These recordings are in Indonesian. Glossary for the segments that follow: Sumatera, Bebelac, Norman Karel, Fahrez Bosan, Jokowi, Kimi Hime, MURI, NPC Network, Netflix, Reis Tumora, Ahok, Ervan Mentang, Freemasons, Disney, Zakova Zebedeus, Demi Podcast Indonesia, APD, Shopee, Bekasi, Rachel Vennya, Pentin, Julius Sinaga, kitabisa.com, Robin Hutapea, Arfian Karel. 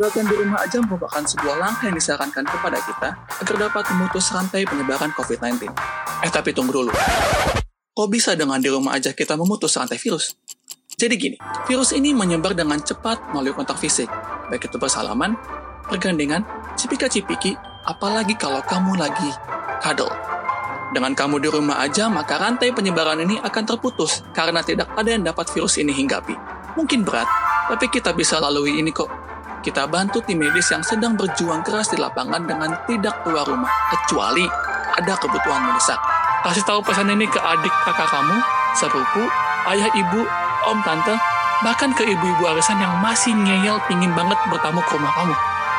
Berlatihan di rumah aja merupakan sebuah langkah yang disarankan kepada kita agar dapat memutus rantai penyebaran COVID-19. Tapi tunggu dulu. Kok bisa dengan di rumah aja kita memutus rantai virus? Jadi gini, virus ini menyebar dengan cepat melalui kontak fisik, baik itu bersalaman, pergandengan, cipika-cipiki, apalagi kalau kamu lagi cuddle. Dengan kamu di rumah aja, maka rantai penyebaran ini akan terputus karena tidak ada yang dapat virus ini hinggapi. Mungkin berat, tapi kita bisa lalui ini kok. Kita bantu tim medis yang sedang berjuang keras di lapangan dengan tidak keluar rumah, kecuali ada kebutuhan mendesak. Kasih tahu pesan ini ke adik kakak kamu, sepupu, ayah ibu, om tante, bahkan ke ibu-ibu arisan yang masih ngeyel pingin banget bertamu ke rumah kamu.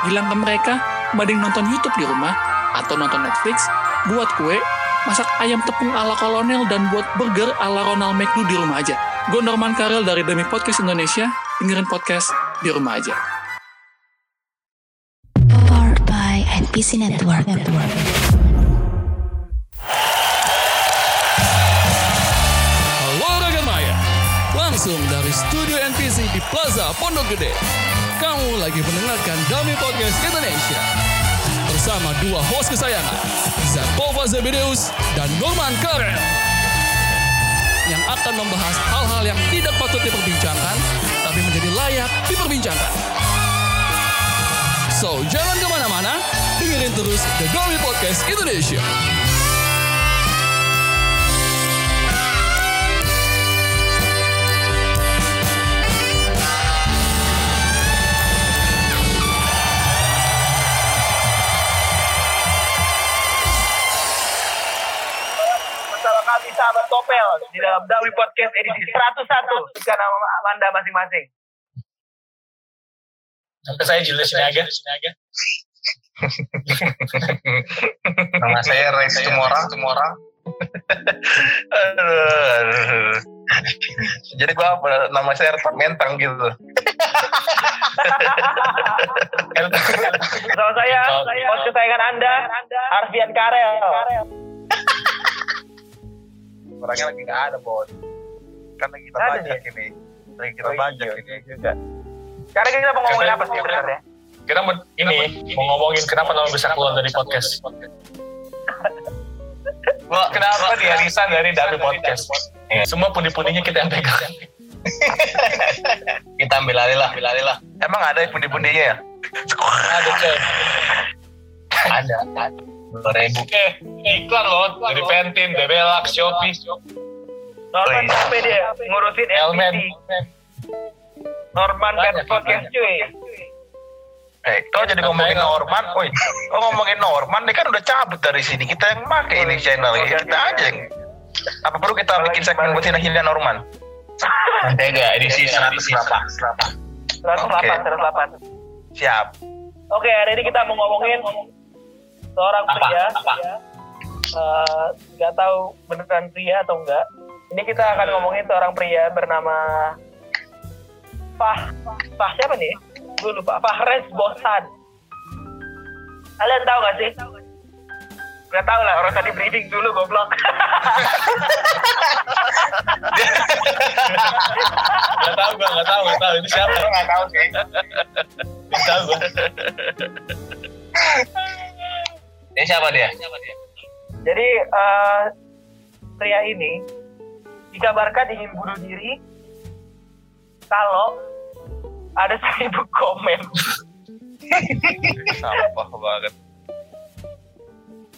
Bilang ke mereka, mending nonton YouTube di rumah, atau nonton Netflix, buat kue, masak ayam tepung ala kolonel dan buat burger ala Ronald McDo di rumah aja. Gue Norman Karel dari Demi Podcast Indonesia, dengerin podcast di rumah aja. Powered by NPC Network. Olahraga Maya, langsung dari studio NPC di Plaza Pondok Gede. Kamu lagi mendengarkan Demi Podcast Indonesia bersama dua host kesayangan, Zakova Zebedeus dan Norman Karel, yang akan membahas hal-hal yang tidak patut diperbincangkan, tapi menjadi layak diperbincangkan. So, jangan kemana-mana, dengerin terus The Demi Podcast Indonesia. Sahabat Topel di dalam Demi Podcast edisi 101 dengan nama Anda masing-masing. Saya Julius Sinaga. Nama saya Reis Tumora. Jadi gua nama saya Ervan Mentang gitu. Sama saya host kesayangan Anda, Arfian Karel. Orangnya lagi nggak ada bos, karena kita banyak ini, juga. Karena kita mau ngomongin apa sih sebenarnya? Kita mau ngomongin kenapa nama bisa keluar dari podcast. Kenapa diarisan dari Demi Podcast? Semua pundi-pundinya kita yang pegang. Kita ambil alih lah. Emang ada pundi-pundinya ya? Ada. 2000. Iklan loh dari Pentin, Bebelac, Shopee. Norman sampai dia ngurusin Elmen. Norman Cat Podcast cuy. Kau jadi ngomongin Norman, woi. Kau ngomongin Norman, dia kan udah cabut dari sini. Kita yang pakai ini channel ini. Kita aja. Apa perlu kita bikin segmen buat hina-hina Norman? Ada enggak edisi 108. Siap. Oke, hari ini kita mau ngomongin seorang pria, nggak tahu beneran pria atau enggak. Ini kita akan ngomongin seorang pria bernama Fah siapa nih? Gue lupa. Fahrez Bosan. Kalian tahu nggak sih? Nggak tahu lah. Orang tadi breeding dulu goblok. Nggak tahu. Ini siapa? Nggak tahu sih. Ini siapa dia? Jadi pria ini dikabarkan ingin bunuh diri kalau ada 1,000 komen. Sampah banget.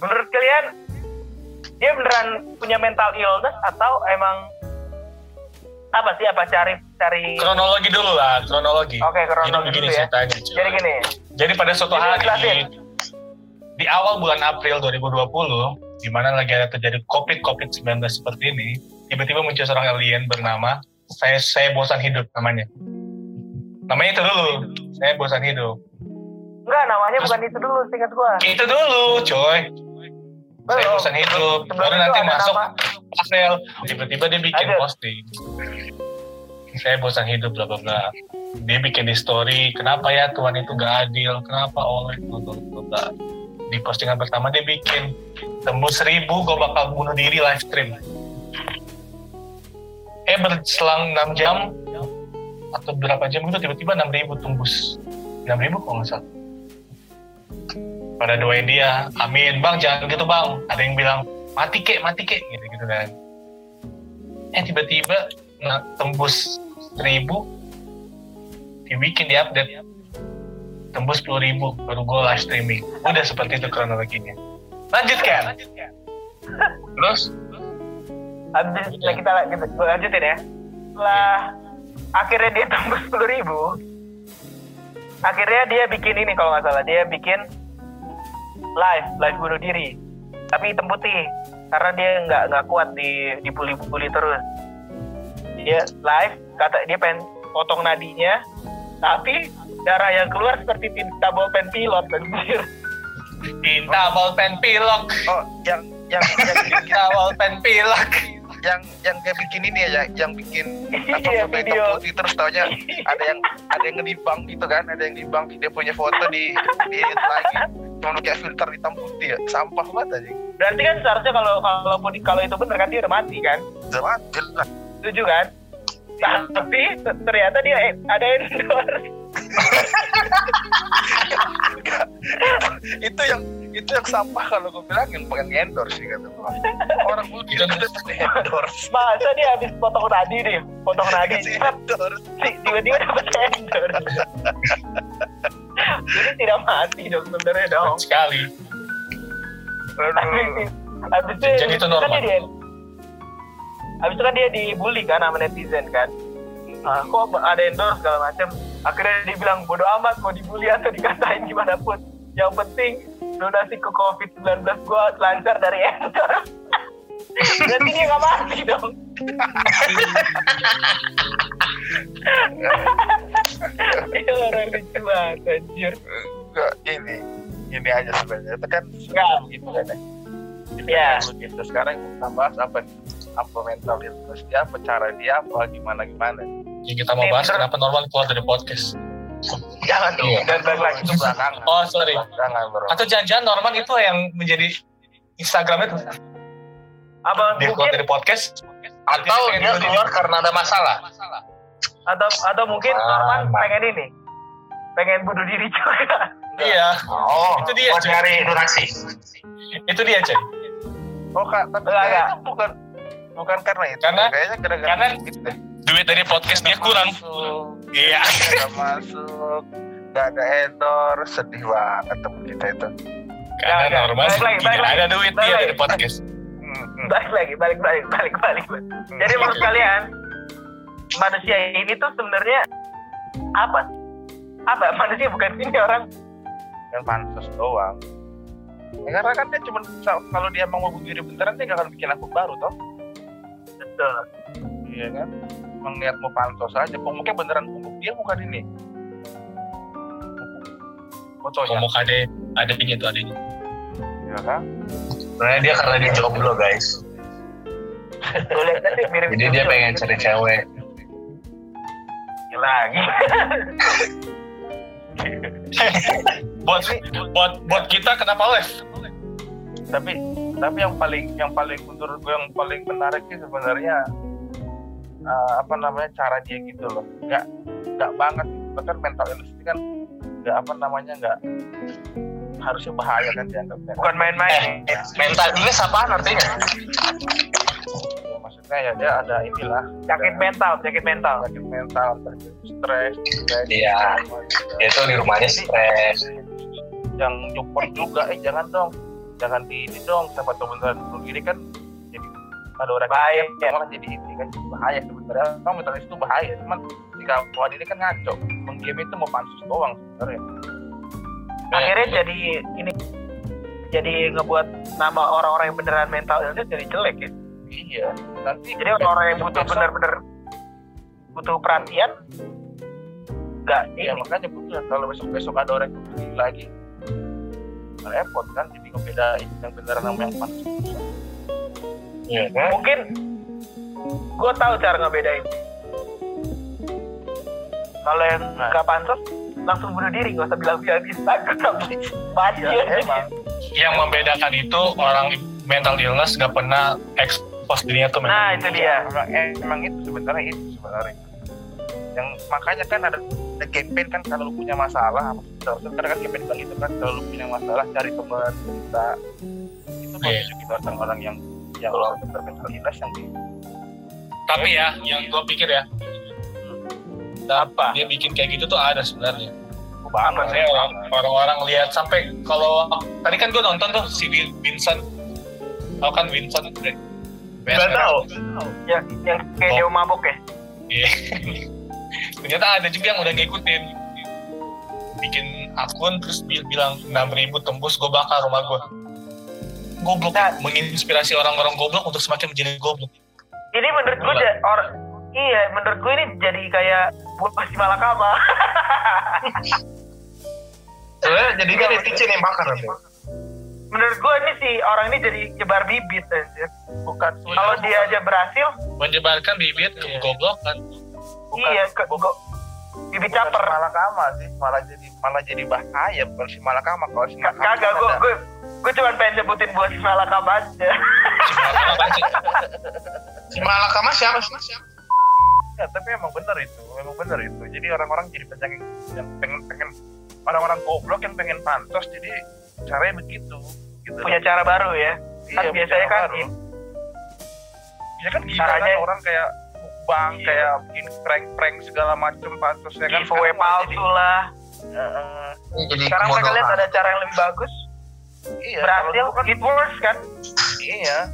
Menurut kalian dia beneran punya mental illness atau emang apa sih? Apa cari kronologi dulu lah. Oke, kronologi dulu ya. Jadi gini. Jadi pada suatu hari di awal bulan April 2020, di mana lagi ada terjadi COVID-19 seperti ini, tiba-tiba muncul seorang alien bernama saya bosan hidup namanya. Namanya itu dulu, saya bosan hidup. Enggak, namanya terus, bukan itu dulu, singkat gua. Itu dulu, coy. Saya bosan hidup. Baru nanti masuk April, tiba-tiba dia bikin posting. Saya bosan hidup bla bla bla. Dia bikin di story, kenapa ya Tuhan itu gak adil? Kenapa oleh bla bla bla. Di postingan pertama dia bikin tembus 1000 gue bakal bunuh diri live stream. Berselang 6 jam atau berapa jam itu tiba-tiba 6.000 tembus. 6.000 kalau nggak salah. Pada doain dia, amin bang jangan gitu bang. Ada yang bilang mati kek gitu kan. Tiba-tiba tembus 1.000 di weekend di update, tembus 10.000 baru gue live streaming. Udah seperti itu kronologinya. Lanjutkan. Terus? Abis kita lanjutin ya. Setelah akhirnya dia tembus 10.000, akhirnya dia bikin ini kalau nggak salah, dia bikin live bunuh diri, tapi hitam putih karena dia nggak kuat dipuli-puli terus. Dia live, kata dia pengen potong nadinya, tapi darah yang keluar seperti tinta bolpen pilot. Tinta bolpen pilot. Oh, yang tinta bolpen pilot. Yang bikin ini ya, yang bikin apa video putih terus taunya ada yang ngedibang gitu kan, ada yang dibang, dia punya foto di edit lagi. Cuma pakai filter hitam putih ya, sampah banget aja. Berarti kan seharusnya kalau itu bener kan dia udah mati kan? Udah mati lah. Setuju kan? Tapi ternyata dia ada endorse. itu yang sampah kalau gue bilangin, pengen endorse sih kata orang budi itu pengen endorse. Masa dia habis potong nadi endorse, tiba-tiba dapat endorse. Jadi tidak mati dong sebenarnya dong. Sekali. Habis itu jadi itu normal. Habis itu kan dia dibully kan sama netizen kan. Nah, kok ada endorse segala macam. Akhirnya dia bilang bodo amat mau dibully atau dikatain gimana pun. Yang penting donasi ke COVID-19 gue lancar dari endorse. Berarti dia gak mati dong. Itu orang lucu banget anjir. Enggak, ini aja sebenarnya. Itu kan gitu kan ya. Ya. Terus sekarang kita bahas apa mental illness dia, apa cara dia, apa gimana. Ya kita mau bahas kenapa Norman keluar dari podcast. Jangan dong. Dan lagi itu belakangan. Oh sorry. Belakangan, bro. Atau jangan-jangan Norman itu yang menjadi Instagramnya tuh. Apa? Dia keluar dari podcast? Atau dia keluar karena ada masalah. Atau mungkin Norman pengen ini. Pengen bunuh diri juga. Iya. Oh. Itu dia. Cari donasi. Itu dia, Cek. Oh, Kak, tapi itu bukan karena itu. Karena gitu deh. Duit dari podcast dia kurang. Iya. Enggak masuk. Enggak ada endorse, sedih banget teman kita itu. Karena normal. Enggak ada duit dia dari podcast. Balik lagi. Jadi menurut kalian manusia ini tuh sebenarnya apa manusia bukan ini orang kan pansos doang. Ya, karena kan dia cuma kalau dia mau bunuh diri beneran dia gak akan bikin akun baru toh. Betul. Iya kan? Melihat mau pansos aja. Pemuknya beneran pemuk dia bukan ini. Fotonya. Pemuk adanya. Iya kan? Sebenarnya dia karena dia jomblo guys. Jadi dia pengen cari cewek. Lagi. buat kita kenapa les? Tapi yang paling menurut gue yang paling menarik sih sebenarnya cara dia gitu loh. Enggak banget bahkan mental illness itu kan enggak harusnya bahaya kan dianggapnya. Bukan main-main. Mental illness apaan artinya? Maksudnya ya dia ada inilah sakit mental stres iya dia tuh di rumahnya stres yang nyupport juga jangan di dong tempat teman-teman dulu gini kan jadi ada orang baik ya malah jadi ini kan bahaya sebenarnya kamu mental itu bahaya cuman jika kawan ini kan ngaco menggiam itu mau pansus doang sebenarnya akhirnya jadi ini jadi ngebuat nama orang-orang yang beneran mental illness jadi jelek ya. Iya, nanti jadi orang yang butuh benar-benar butuh perhatian, nggak? Iya makanya butuh. Kalau besok ada orang yang begini lagi, repot kan? Jadi ngebedain yang benar sama yang palsu. Iya kan? Mungkin gue tahu cara ngebedain. Kalau yang nggak pantas, langsung bunuh diri, nggak usah bilang-bilang di Instagram. Mati ya. Yang membedakan itu orang mental illness nggak pernah Pas dirinya tuh nah itu dia. Emang itu sebenarnya yang makanya kan ada campaign kan, kalau lu punya masalah sekarang kan campaign bank itu kan, kalau lu punya masalah cari teman cerita itu banyak juga orang-orang yang lo terbentuk yang di. Tapi ya yang gua pikir ya apa dia bikin kayak gitu tuh ada sebenarnya. Banget saya orang-orang lihat sampai kalau tadi kan gua nonton tuh si Vincent, tau kan Vincent udah tahu ya yang kayak dia mabok ya. Ternyata ada juga yang udah ngikutin bikin akun terus bilang 6.000 tembus gue bakar rumah gue. Goblok nah, menginspirasi orang-orang goblok untuk semakin menjadi goblok. Ini menurut gue menurut gue ini jadi kayak buah si malakama. Sebenarnya jadi kan netizen yang bakar nanti. Menurut gue ini si orang ini jadi nyebar bibit aja. Bukan kalau dia aja berhasil menyebarkan bibit kegoblokan. Bukan, iya, bibit caper malakama sih, malah jadi bahaya bukan si malakama. Kalau si malakama kagak, gue cuma pengen sebutin buat si malakama aja. Si malakama siapa? Ya, tapi emang bener itu. Jadi orang-orang jadi pengen yang pengen orang-orang goblok yang pengen pantos, jadi caranya begitu. Gitu. Punya cara baru ya. Kan iya, biasanya kan baru. Ya kan caranya kan orang kayak bang kayak bikin prank-prank segala macam pantusnya kan giveaway palsu lah. Sekarang mereka lihat ada cara yang lebih bagus. Iya, berhasil kan it works kan. Iya.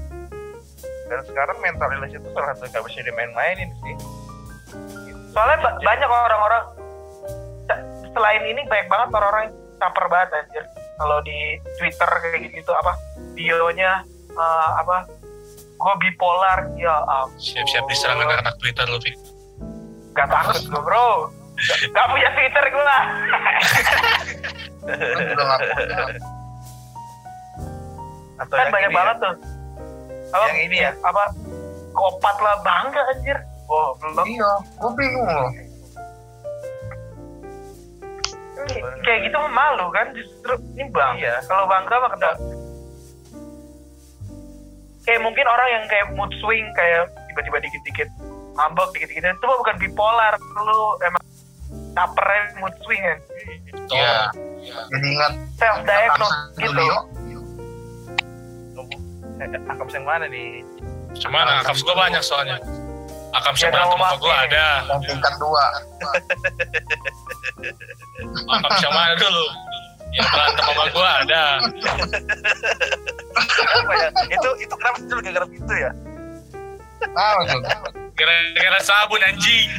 Dan sekarang mental illness itu salah satu gak bisa dimain-mainin sih. Soalnya banyak orang-orang selain ini banyak banget orang-orang caper banget anjir. Kalau di Twitter kayak gitu apa bio-nya gue bipolar, ya ampun. Siap-siap diserang anak-anak Twitter lu, Vic. Gak takut gue, bro. Gak punya Twitter gue. Kan banyak banget tuh. Yang ini ya? Kopat lah, bangga anjir. Oh, belum. Iya, gue bingung loh. Kayak gitu malu kan, justru ini bang. Iya. Kalau bangga mah ketahuan. Kayak mungkin orang yang kayak mood swing kayak tiba-tiba dikit-dikit ambek dikit-dikit itu bukan bipolar, lu emang capernya mood swing kan. Iya. Jadi ingat self diagnose gitu. Akams yang mana nih? Cuman akams gue banyak soalnya. Akams yang berantem sama gue ada. Tingkat 2. Akams yang mana dulu? Yang berantem sama gue ada. Apa ya? Itu kenapa dulu gara-gara itu ya? Tahu tuh. Gara-gara sabun anjing.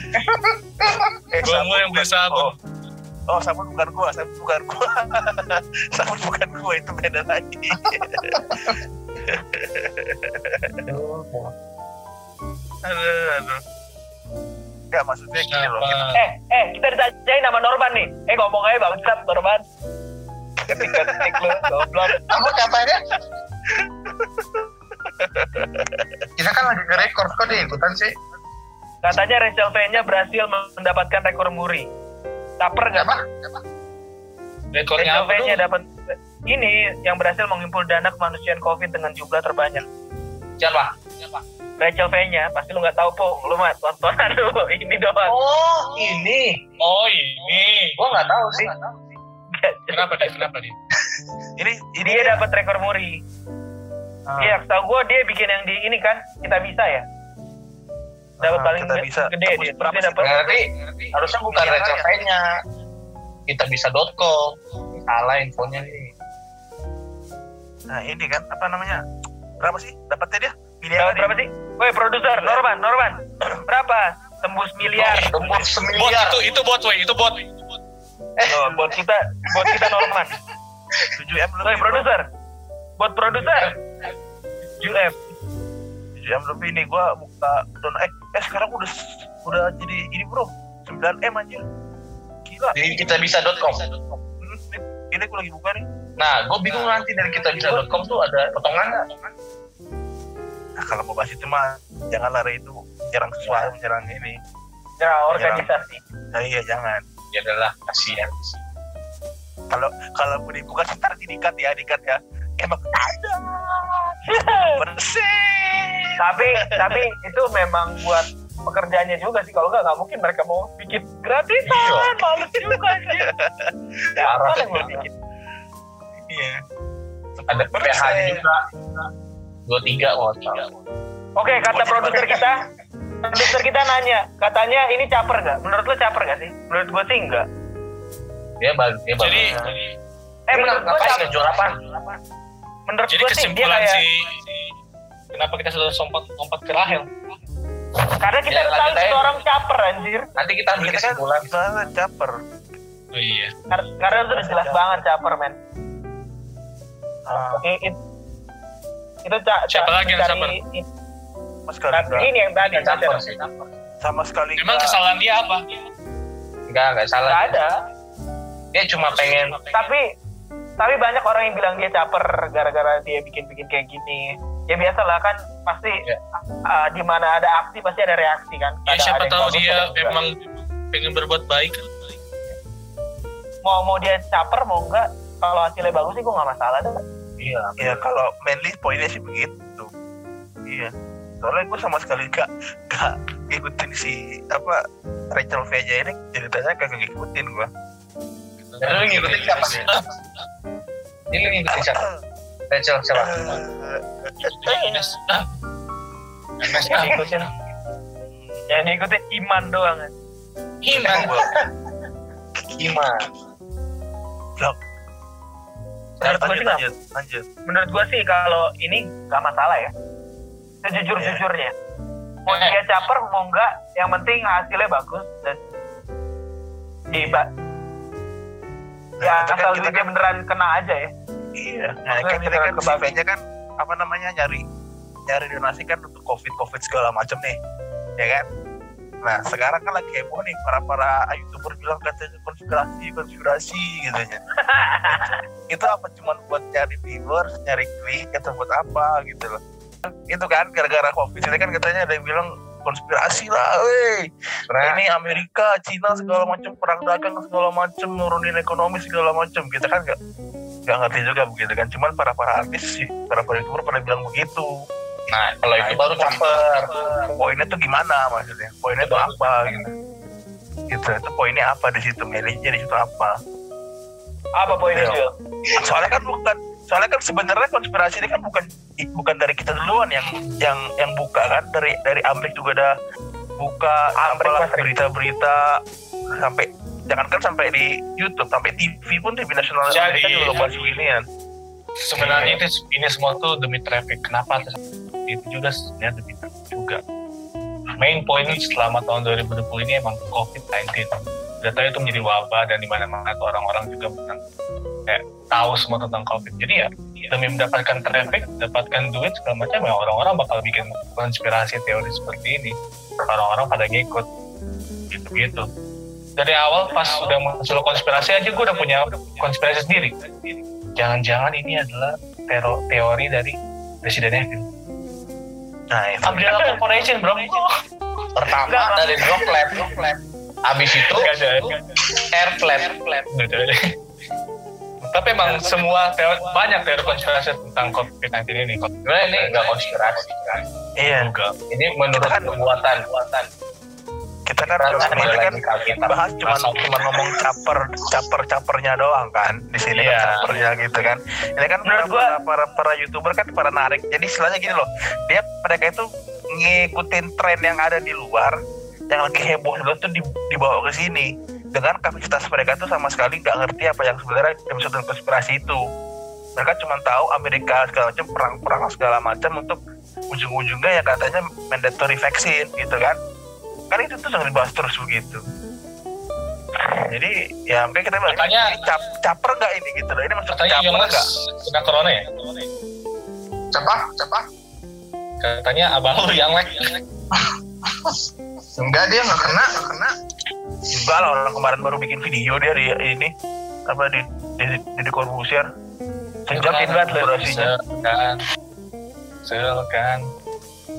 Gue yang beli sabun. Oh, sabun bukan gua. Sabun bukan gua itu beda lagi. Aduh. Enggak maksudnya gini loh. Kita ditanyain nama Norman nih. Ngomong aja bangsat Norman. Ketik lu goblok. Apa katanya? Kita kan lagi ngerekor kok dia ikutan sih. Katanya Rachel Vennya berhasil mendapatkan rekor muri. Caper enggak, Pak? Rekornya apa? Vennya dapat ini yang berhasil mengumpul dana kemanusiaan COVID dengan jumlah terbanyak. Siapa? Rachel Vennya, pasti lu nggak tahu po, lu mah tontonan lu ini doang. Oh ini. Gua nggak tahu sih. Kenapa dia? Ini dia dapat rekor muri. Iya, tahu gua dia bikin yang di ini kan, kita bisa ya. Dapat paling gede dia. Berarti harusnya bukan Rachel Vennya. kitabisa.com. Salah infonya nih. Nah, ini kan apa namanya? Berapa sih dapatnya dia? Miliar berapa sih? Woi, produser Norman. Berapa? Tembus miliar. Tembus miliar. Itu bot. Bot kita Norman. 7M lebih. Woi, produser. Bot produser. 7M. 7M lebih nih gua buka don sekarang udah jadi ini, bro. 9M anjir. Gila. Jadi kitabisa.com. Ini aku lagi buka nih. Nah, gue bingung nanti dari kitabisa.com tuh ada potongan nggak? Nah, kalau mau bahas itu mah jangan lari itu menyerang sesuatu, menyerang ini. Ya, organisasi. Nah, iya, jangan. Ya adalah kasihan. Kalau mau dibuka sebentar dikat ya. Emang ada. Bersih. Tapi itu memang buat pekerjaannya juga sih, kalau nggak mungkin mereka mau bikin gratisan, malu juga sih. Parah yang mau bikin. Iya. Ada PH-nya juga. 23 kalau tidak. Oke, kata produser kita nanya, katanya ini caper nggak? Menurut lo caper nggak sih? Menurut gue sih nggak. Dia bagus. Jadi menurut gue caper. Jual apa? Menurut gue sih dia kayak. Kenapa kita selalu lompat ke Rahel? Karena kita udah tahu itu orang caper anjir. Nanti kita ambil kesimpulan. Sangat caper. Oh iya. Karena itu udah jelas banget caper men. Itu siapa lagi yang caper? Mas Kardin. Ini yang tadi caper sih. Sama sekali. Emang kesalahan dia apa? Enggak salah. Enggak ada. Dia cuma pengen. Tapi banyak orang yang bilang dia caper gara-gara dia bikin kayak gini. Ya biasalah kan pasti ya. Di mana ada aksi pasti ada reaksi kan. Ya, siapa tahu dia memang pengen berbuat baik. Mau dia caper mau enggak, kalau hasilnya bagus sih gue nggak masalah tuh. Iya. Ya kalau mainly poinnya sih begitu. Iya. Soalnya gue sama sekali nggak ngikutin si Rachel Vennya ini, ceritanya kagak ngikutin gue. Karena ngikutin siapa? Ini ngikutin siapa? Rachel siapa? Yang diikutin Iman doang. Iman. Blok. Lanjut. Menurut gue sih kalau ini gak masalah ya. Sejujur-jujurnya. Mau dia caper mau enggak, yang penting hasilnya bagus dan ya asal dia beneran kena aja ya. Iya, kan kebanyakan kan nyari donasi kan untuk covid segala macam nih, ya kan? Nah sekarang kan lagi heboh nih para youtuber bilang katanya konspirasi gitunya. Itu apa cuma buat nyari viewers, nyari klik atau buat apa gitu loh? Itu kan gara-gara covid ini kan katanya ada yang bilang konspirasi lah, weh. Ini Amerika, Cina segala macam perang dagang segala macam nurunin ekonomi segala macam, kita kan nggak ngerti juga begitu kan, cuman para artis sih, para youtuber pada bilang begitu. Nah kalau itu baru caper. Poinnya tuh gimana maksudnya? Poinnya tuh apa gitu? Itu poinnya apa di situ? Milihnya di situ apa? Apa poinnya itu? Soalnya kan sebenarnya konspirasi ini kan bukan dari kita duluan yang buka kan, dari Amrik juga udah buka berita-berita sampai jangankan sampai di YouTube, sampai TV pun di nasional kan juga bahas beginian. Sebenarnya itu ini semua tuh demi traffic. Kenapa? Itu juga sebenarnya demi traffic juga. Main point selama tahun 2020 ini emang COVID-19. Data itu menjadi wabah dan di mana-mana orang-orang juga tahu semua tentang COVID. Jadi ya demi mendapatkan traffic, mendapatkan duit segala macam, ya orang-orang bakal bikin konspirasi teori seperti ini. Orang-orang pada ngikut gitu. Dari awal pas udah muncul konspirasi aja gue udah punya konspirasi sendiri. Jangan-jangan ini adalah teori dari Resident Evil. Nah, Umbrella Corporation bro. Pertama dari Rock Lab. Abis itu Air Flat. Tapi emang semua teori, banyak teori konspirasi tentang COVID-19 ini. Sebenarnya ini nggak konspirasi. Iya. Ini menurut pembuatan. Kita kan bahas cuma ngomong capernya doang kan di sini kan capernya gitu kan. Ini kan para youtuber kan para narik. Jadi istilahnya gini loh, dia mereka itu ngikutin tren yang ada di luar, yang lagi heboh itu dibawa ke sini dengan kapasitas mereka tuh sama sekali nggak ngerti apa yang sebenarnya maksud dari konspirasi itu. Mereka cuma tahu Amerika segala macam perang segala macam untuk ujung-ujungnya ya katanya mandatory vaksin gitu kan. Kan itu tuh jangan dibahas terus begitu. Jadi ya mungkin kita bertanya caper nggak ini gitu loh, ini maksud caper nggak? Kena corona ya? Cepat. Katanya abang lu yang like. Enggak, dia nggak kena. Enggak lah, orang kemarin baru bikin video dia di ini di Corbusier. Sejamin banget durasinya. Silakan.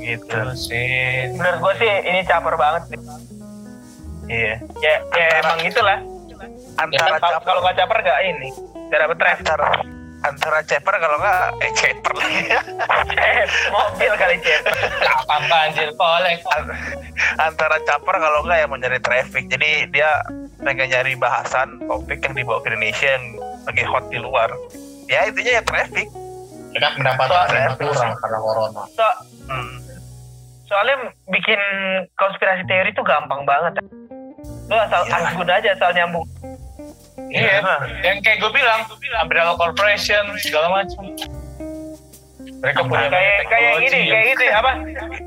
Gitu sih. Menurut gue sih ini caper banget sih. Iya. Ya emang gitulah. Antara kalau nggak caper nggak ini. Gak dapet traffic. antara ceper kalau enggak ceper lagi ya. Mobil kali ceper. Apa anjir boleh. Antara caper kalau enggak yang mencari traffic. Jadi dia pengen nyari bahasan topik yang dibawa ke Indonesia yang lagi hot di luar. Ya intinya ya traffic. Karena pendapatan kurang karena corona. Soalnya bikin konspirasi teori itu gampang banget. Lu asal anggun aja, asal nyambung. Iya, yang kayak gue bilang, Umbrella Corporation segala macam. Mereka punya kayak ini, kayak gitu apa?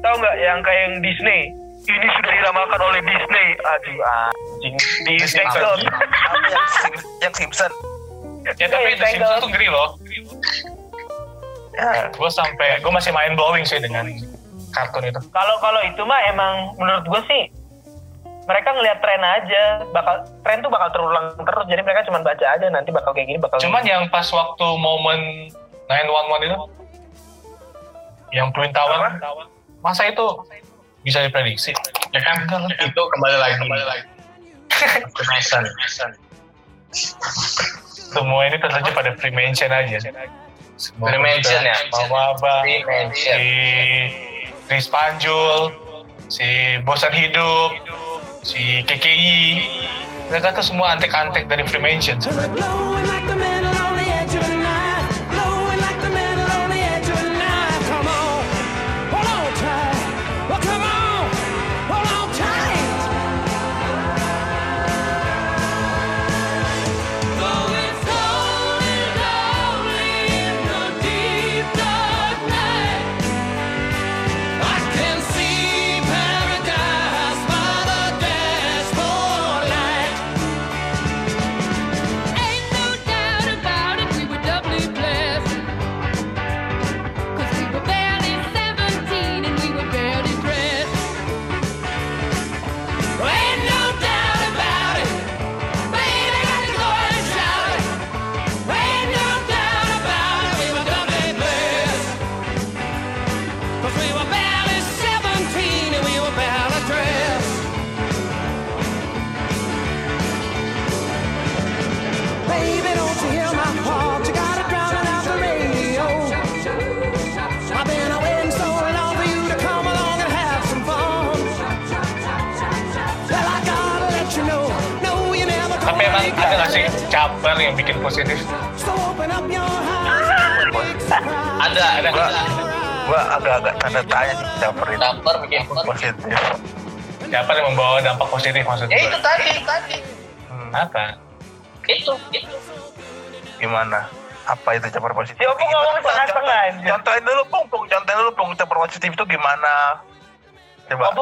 Tahu nggak yang kayak yang Disney? Ini sudah diramalkan oleh Disney. Aduh, anjing. Disney Channel. Yang Simpson. Ya tapi The Simpson tuh ngeri loh. Ya, gue masih mind blowing sih dengan kartun itu. Kalau itu mah emang menurut gue sih. Mereka ngelihat tren aja, tren tuh bakal terulang terus. Jadi mereka cuma baca aja nanti bakal kayak gini, bakal. Cuman gini. Yang pas waktu momen 911 itu, yang Twin Tower, masa itu bisa diprediksi? Ya kan? Itu kembali lagi. Freemason. Semua ini terjadi pada Freemason aja. Freemason ya. Maba, si Spanjul, si Bosan Hidup. Si KKI, mereka tuh semua antek-antek dari Freemasons. Caper yang bikin positif. Ada. Gua agak-agak tanda tanya nih caper bikin positif. Caper yang membawa dampak positif maksudnya. Ya itu tadi. Apa? Itu. Gimana? Apa itu caper positif? Ya Pung ngomong setengah-setengah. Contohin dulu Pung caper positif itu gimana? Coba.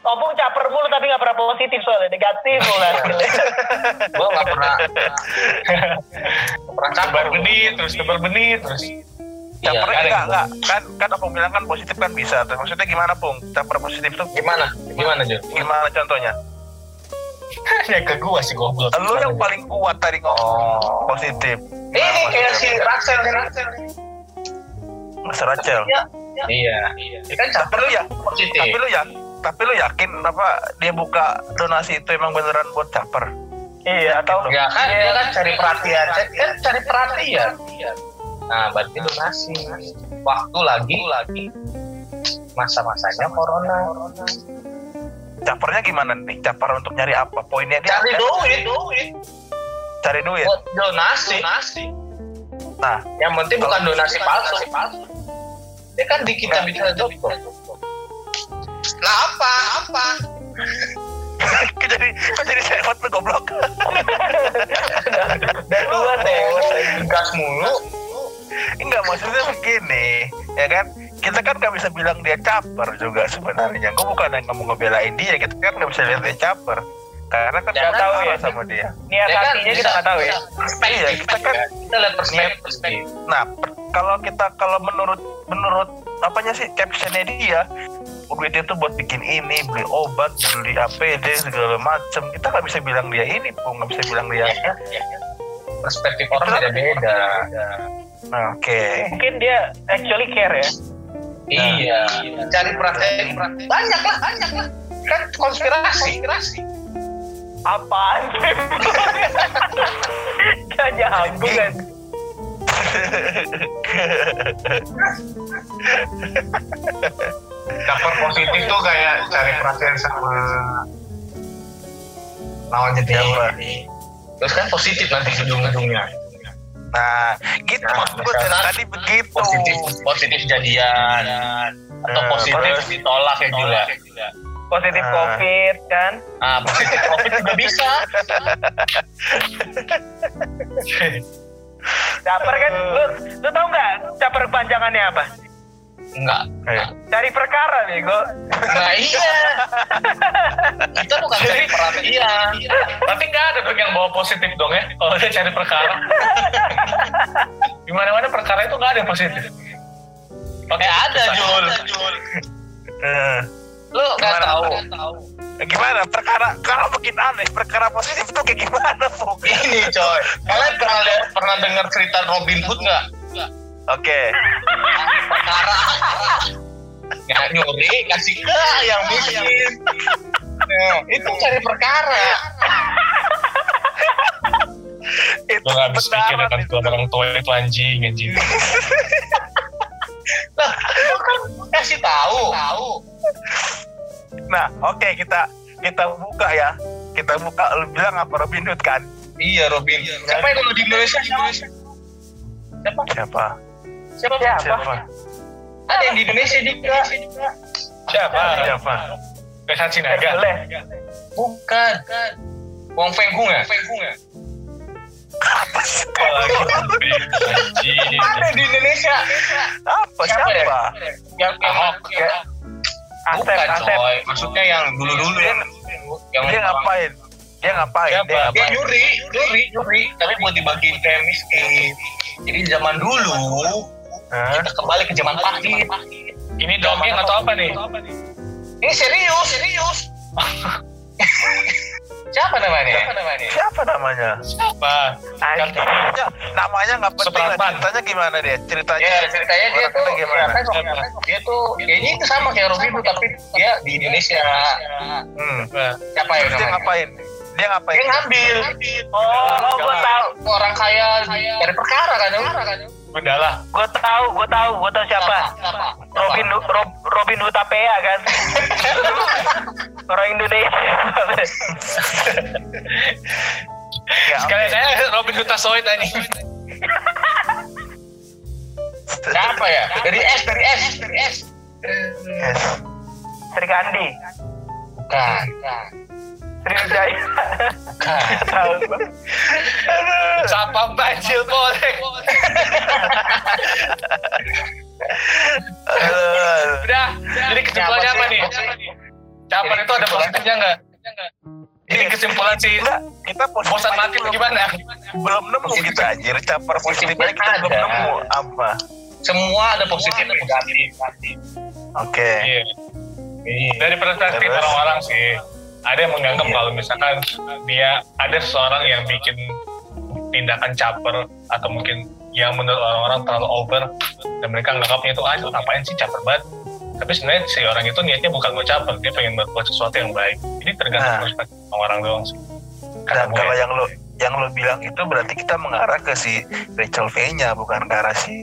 Opung caper mulu tapi gak pernah positif soalnya, negatif mulu. Gue gak pernah caper benih terus. Capernya iya, enggak. Kan Opung bilang kan positif kan bisa. Terus maksudnya gimana Pung? Caper positif tuh gimana Jun? Gimana contohnya? Ya ke gue sih goblok. Lu yang paling kuat tadi kok. Oh. Positif. Ini kayak si Rachel. Mas Rachel? Iya. Ini kan caper ya? Positif. Tapi lu yakin apa dia buka donasi itu emang beneran buat caper? Iya, atau enggak kan? Dia kan cari perhatian. Nah, berarti donasi. Waktu lagi. Masa-masanya corona. Capernya gimana nih? Caper untuk nyari apa? Poinnya dia cari duit. Cari duit. Buat donasi. Nah, yang penting bukan donasi palsu. Dia kan di kitabisa.com. Lah apa? Kok jadi sehat tuh goblok. Dan gua gas mulu. Enggak maksudnya begini, ya kan? Kita kan enggak bisa bilang dia caper juga sebenarnya. Gua bukan yang mau ngebelain dia, kita kan enggak bisa lihat dia caper. Karena kan enggak tahu ya sama dia. Niat hatinya kita enggak tahu ya. Iya, kita kan kita lihat perspektif. Nah, kalau menurut apanya sih captionnya dia, duitnya tuh buat bikin ini, beli obat, beli APD segala macem. Kita nggak bisa bilang dia ini, Pung, nggak bisa bilang dia. Ya. Perspektif orang beda-beda. Nah, okay. Mungkin dia actually care ya. Nah, iya. Cari perhatian. Banyak lah. Kan konspirasi. Apaan? Gak nyambung kan? Caper positif tuh kayak cari perhatian sama lawan jenis apa. Terus kan positif nanti gedung-gedungnya. Nah, gitu nah, maksud gue tadi begitu. Positif jadian atau positif ditolak ya juga. Positif COVID kan? Ah, positif COVID juga bisa. Caper kan, lu tau nggak caper kepanjangannya apa? Enggak. Cari perkara nih gue. Nah iya. Kita bukan cari perhatian. Tapi nggak ada dong yang bawa positif dong ya. Kalau dia cari perkara. Gimana-mana perkara itu nggak ada yang positif. Oke ada Jul. Lu nggak tahu. Gimana perkara makin aneh, perkara positif itu kayak gimana Fok? Ini coy. Kalian pernah dengar cerita Robin Hood nggak? Oke. Perkara yang nyuri kasih ke yang miskin. Nah, itu cari perkara. Itu nggak habis pikir kan orang tua itu anjing. Nah, itu kan kasih tahu. Nah, oke, kita buka ya. Kita buka, lu bilang apa Robin Hood kan? Iya, Robin. Siapa yang kalau di Indonesia? Siapa? Ada yang di Indonesia juga. Siapa? Desa Cinaga. Bukan. Wong Fenggung ya? Apa sih? Ada di Indonesia. Siapa? Yang Ahok. Asep. Maksudnya yang dulu-dulu yang Dia ngapain? Dia nyuri, tapi buat dibagiin ke miskin. Jadi zaman dulu, kita kembali ke zaman pahit. Ini dongeng atau apa nih? Ini serius. Siapa namanya? Namanya nggak penting lah. Ceritanya gimana dia? Ceritanya dia tuh dia tuh kayaknya itu sama kayak Robin Hood tapi dia di Indonesia. Siapa ya namanya? Dia ngapain? Dia ngambil. Oh, gue tahu. Orang kaya dari perkara kan? Udahlah. Gue tahu siapa? Robin Hutapea kan? Orang Indonesia. Ya, sekalian saya Robin Hutasoid tadi. Siapa ya? Dari S. Serikandi. Bukan. Sriwijaya. Tahu. Siapa Bajil Kolek? Udah. Jadi kesimpulannya apa nih? Caper itu ada positifnya enggak? Jadi kesimpulan sih kita bosan mati atau gimana? Belum nemu gitu anjir. Caper positifnya kita belum nemu apa. Semua ada positif dan negatif. Oke. Dari perspektif orang-orang sih ada yang menganggap kalau misalkan dia ada seseorang yang bikin tindakan caper atau mungkin yang menurut orang-orang terlalu over dan mereka nganggapnya itu aduh ngapain sih caper banget. Tapi sebenarnya si orang itu niatnya bukan mau caper, dia pengen buat sesuatu yang baik. Jadi tergantung perspektif orang doang sih. Dan kalau yang lo bilang itu berarti kita mengarah ke si Rachel Vennya, bukan ke arah si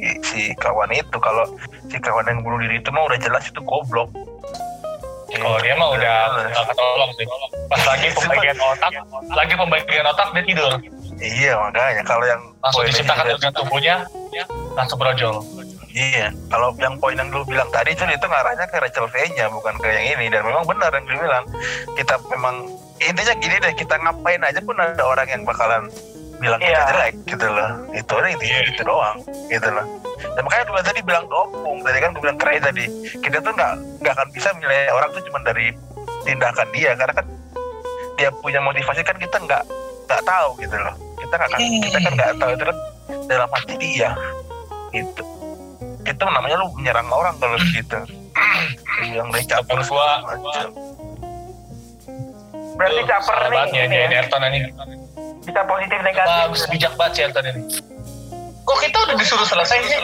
kawan itu. Kalau si kawan yang bunuh diri itu mah udah jelas itu goblok. Kalau dia mah udah nggak tolong sih. Pas lagi pembagian otak dia tidur. Iya makanya kalau yang langsung diciptakan organ tubuhnya, langsung brojol. Iya, kalau yang poin yang dulu bilang tadi Jun itu ngarahnya ke Rachel V-nya bukan ke yang ini. Dan memang benar yang dia bilang, kita memang intinya gini deh, kita ngapain aja pun ada orang yang bakalan bilang kita jelek gitu loh. Itu aja intinya gitu doang gitu loh. Dan makanya dulu tadi bilang dompung, tadi kan gue bilang keren tadi, kita tuh gak akan bisa menilai orang tuh cuma dari tindakan dia. Karena kan dia punya motivasi kan kita gak tahu gitu loh. Kita kan gak tahu itu kan dalam hati dia gitu. Itu namanya lu menyerang orang kalau begitu. Yang dari caper gua. Berarti caper ini Erton ini. Bisa positif negatif. Bagus bijak banget si Erton ini. Kok kita udah disuruh selesai sih?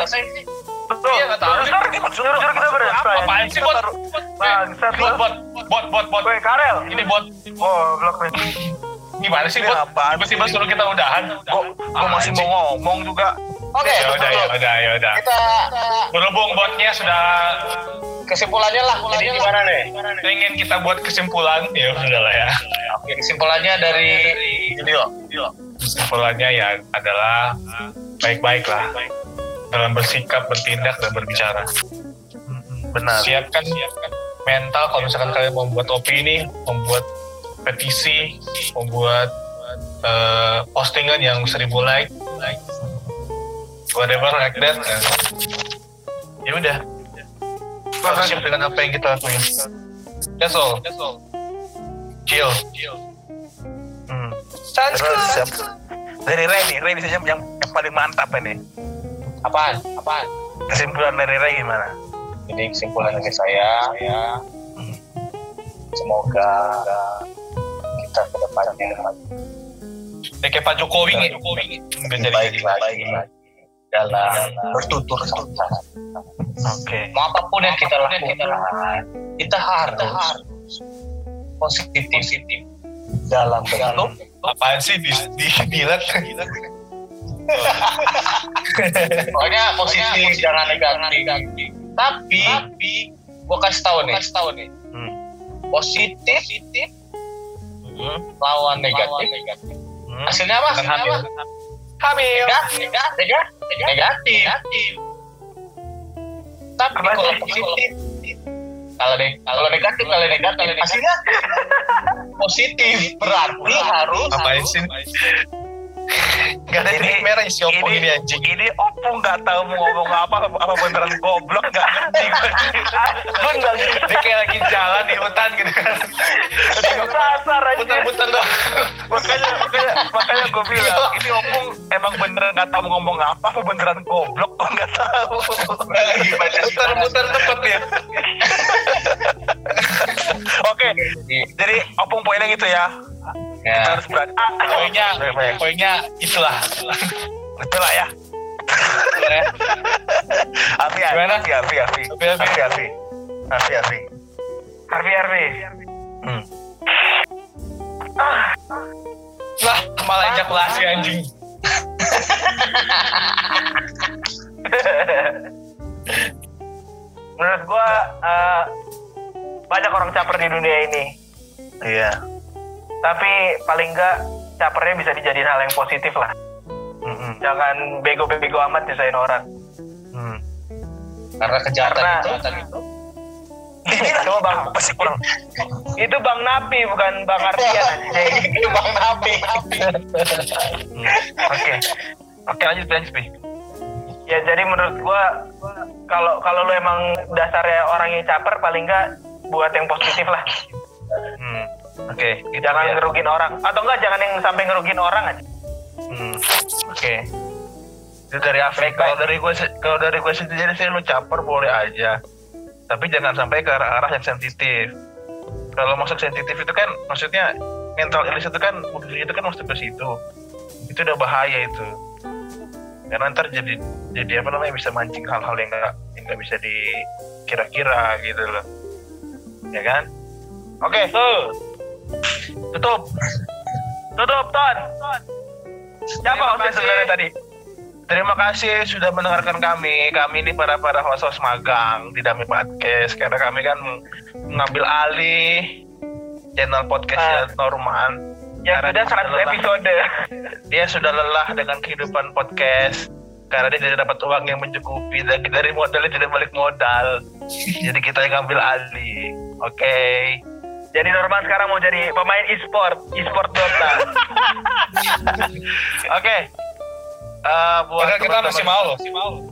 Betul. Iya enggak tahu. Suruh kita berapa? Apaan sih bot? Bot. Karel. Ini bot. Oh, blok. Gimana sih buat tiba-tiba suruh kita udahan? Gue masih mau ngomong juga. Oke, ya udah. Kita berhubung botnya sudah kesimpulannya lah. Jadi gimana nih? Pengen kita buat kesimpulan? Ya sudahlah ya. Oke, kesimpulannya dari Judil. Kesimpulannya ya adalah baik-baik lah dalam bersikap, bertindak dan berbicara. Benar. Siapkan mental kalau misalkan kalian membuat opini, membuat petisi, membuat postingan yang 1000 like, whatever like that. Ya udah. Siap dengan apa yang kita lakuin. That's all. Chill. Terus siap. Dari Ray saja yang paling mantap ini. Apaan? Kesimpulan dari Ray gimana? Jadi kesimpulan dari saya. Semoga kita ke depannya kayak Pak Jokowi nih, baik dalam bertutur kata. Oke. Mau apapun yang kita lakukan, kita harus positif dalam bentuk. Apaan sih dikilat? Pokoknya positif, jangan negatif. Tapi gua kasih tahu nih. Positif lawan negatif. Hasilnya apa? Hamil. Negatif. Tapi kalau positif, kalau negatif. Hasilnya positif berarti harus. Gak ada titik merah isi opung ini anjing. Ini opung gak tahu mau ngomong apa beneran goblok gak ngerti. Dia kayak lagi jalan di hutan gitu kan. Putar-putar dong. Makanya gue bilang ini opung emang beneran gak tahu ngomong apa beneran goblok kok gak tahu. Putar-putar tepat ya. Oke, jadi opung poinnya gitu ya. Ya. Harus berat. Poinnya itulah ya. Afi. Lah, malah ejakulasi anjing. Menurut gua banyak orang caper di dunia ini. Iya. Tapi paling enggak capernya bisa dijadiin hal yang positif lah. Jangan bego-bego amat nyusahin orang. Karena kejahatan itu. Coba bang, pasti kurang. Itu Bang Napi bukan Bang Ardian. Itu Bang Napi. Oke, lanjut Bi. Ya jadi menurut gua kalau lu emang dasarnya orang yang caper paling enggak buat yang positif lah. Oke, jangan ngerugin orang. Atau enggak jangan yang sampai ngerugin orang aja. Oke. Itu dari Afrik. Kalau dari gue sendiri sih lu caper boleh aja. Tapi jangan sampai ke arah yang sensitif. Kalau masuk sensitif itu kan maksudnya mental illness itu kan masuk ke situ. Itu udah bahaya itu. Karena ntar jadi apa namanya bisa mancing hal-hal yang enggak bisa dikira-kira gitu loh. Ya kan? Oke. Tutup, Ton. Siapa host sebenarnya tadi? Terima kasih sudah mendengarkan kami. Kami ini para host magang di Demi Podcast. Karena kami kan mengambil alih channel podcastnya Norman. Ya sudah 100 episode. Dia sudah lelah dengan kehidupan podcast. Karena dia tidak dapat uang yang mencukupi dari modalnya tidak balik modal. Jadi kita yang ambil alih. Oke. Jadi Norman sekarang mau jadi pemain e-sport Dota. Oke. Buat kita masih mau.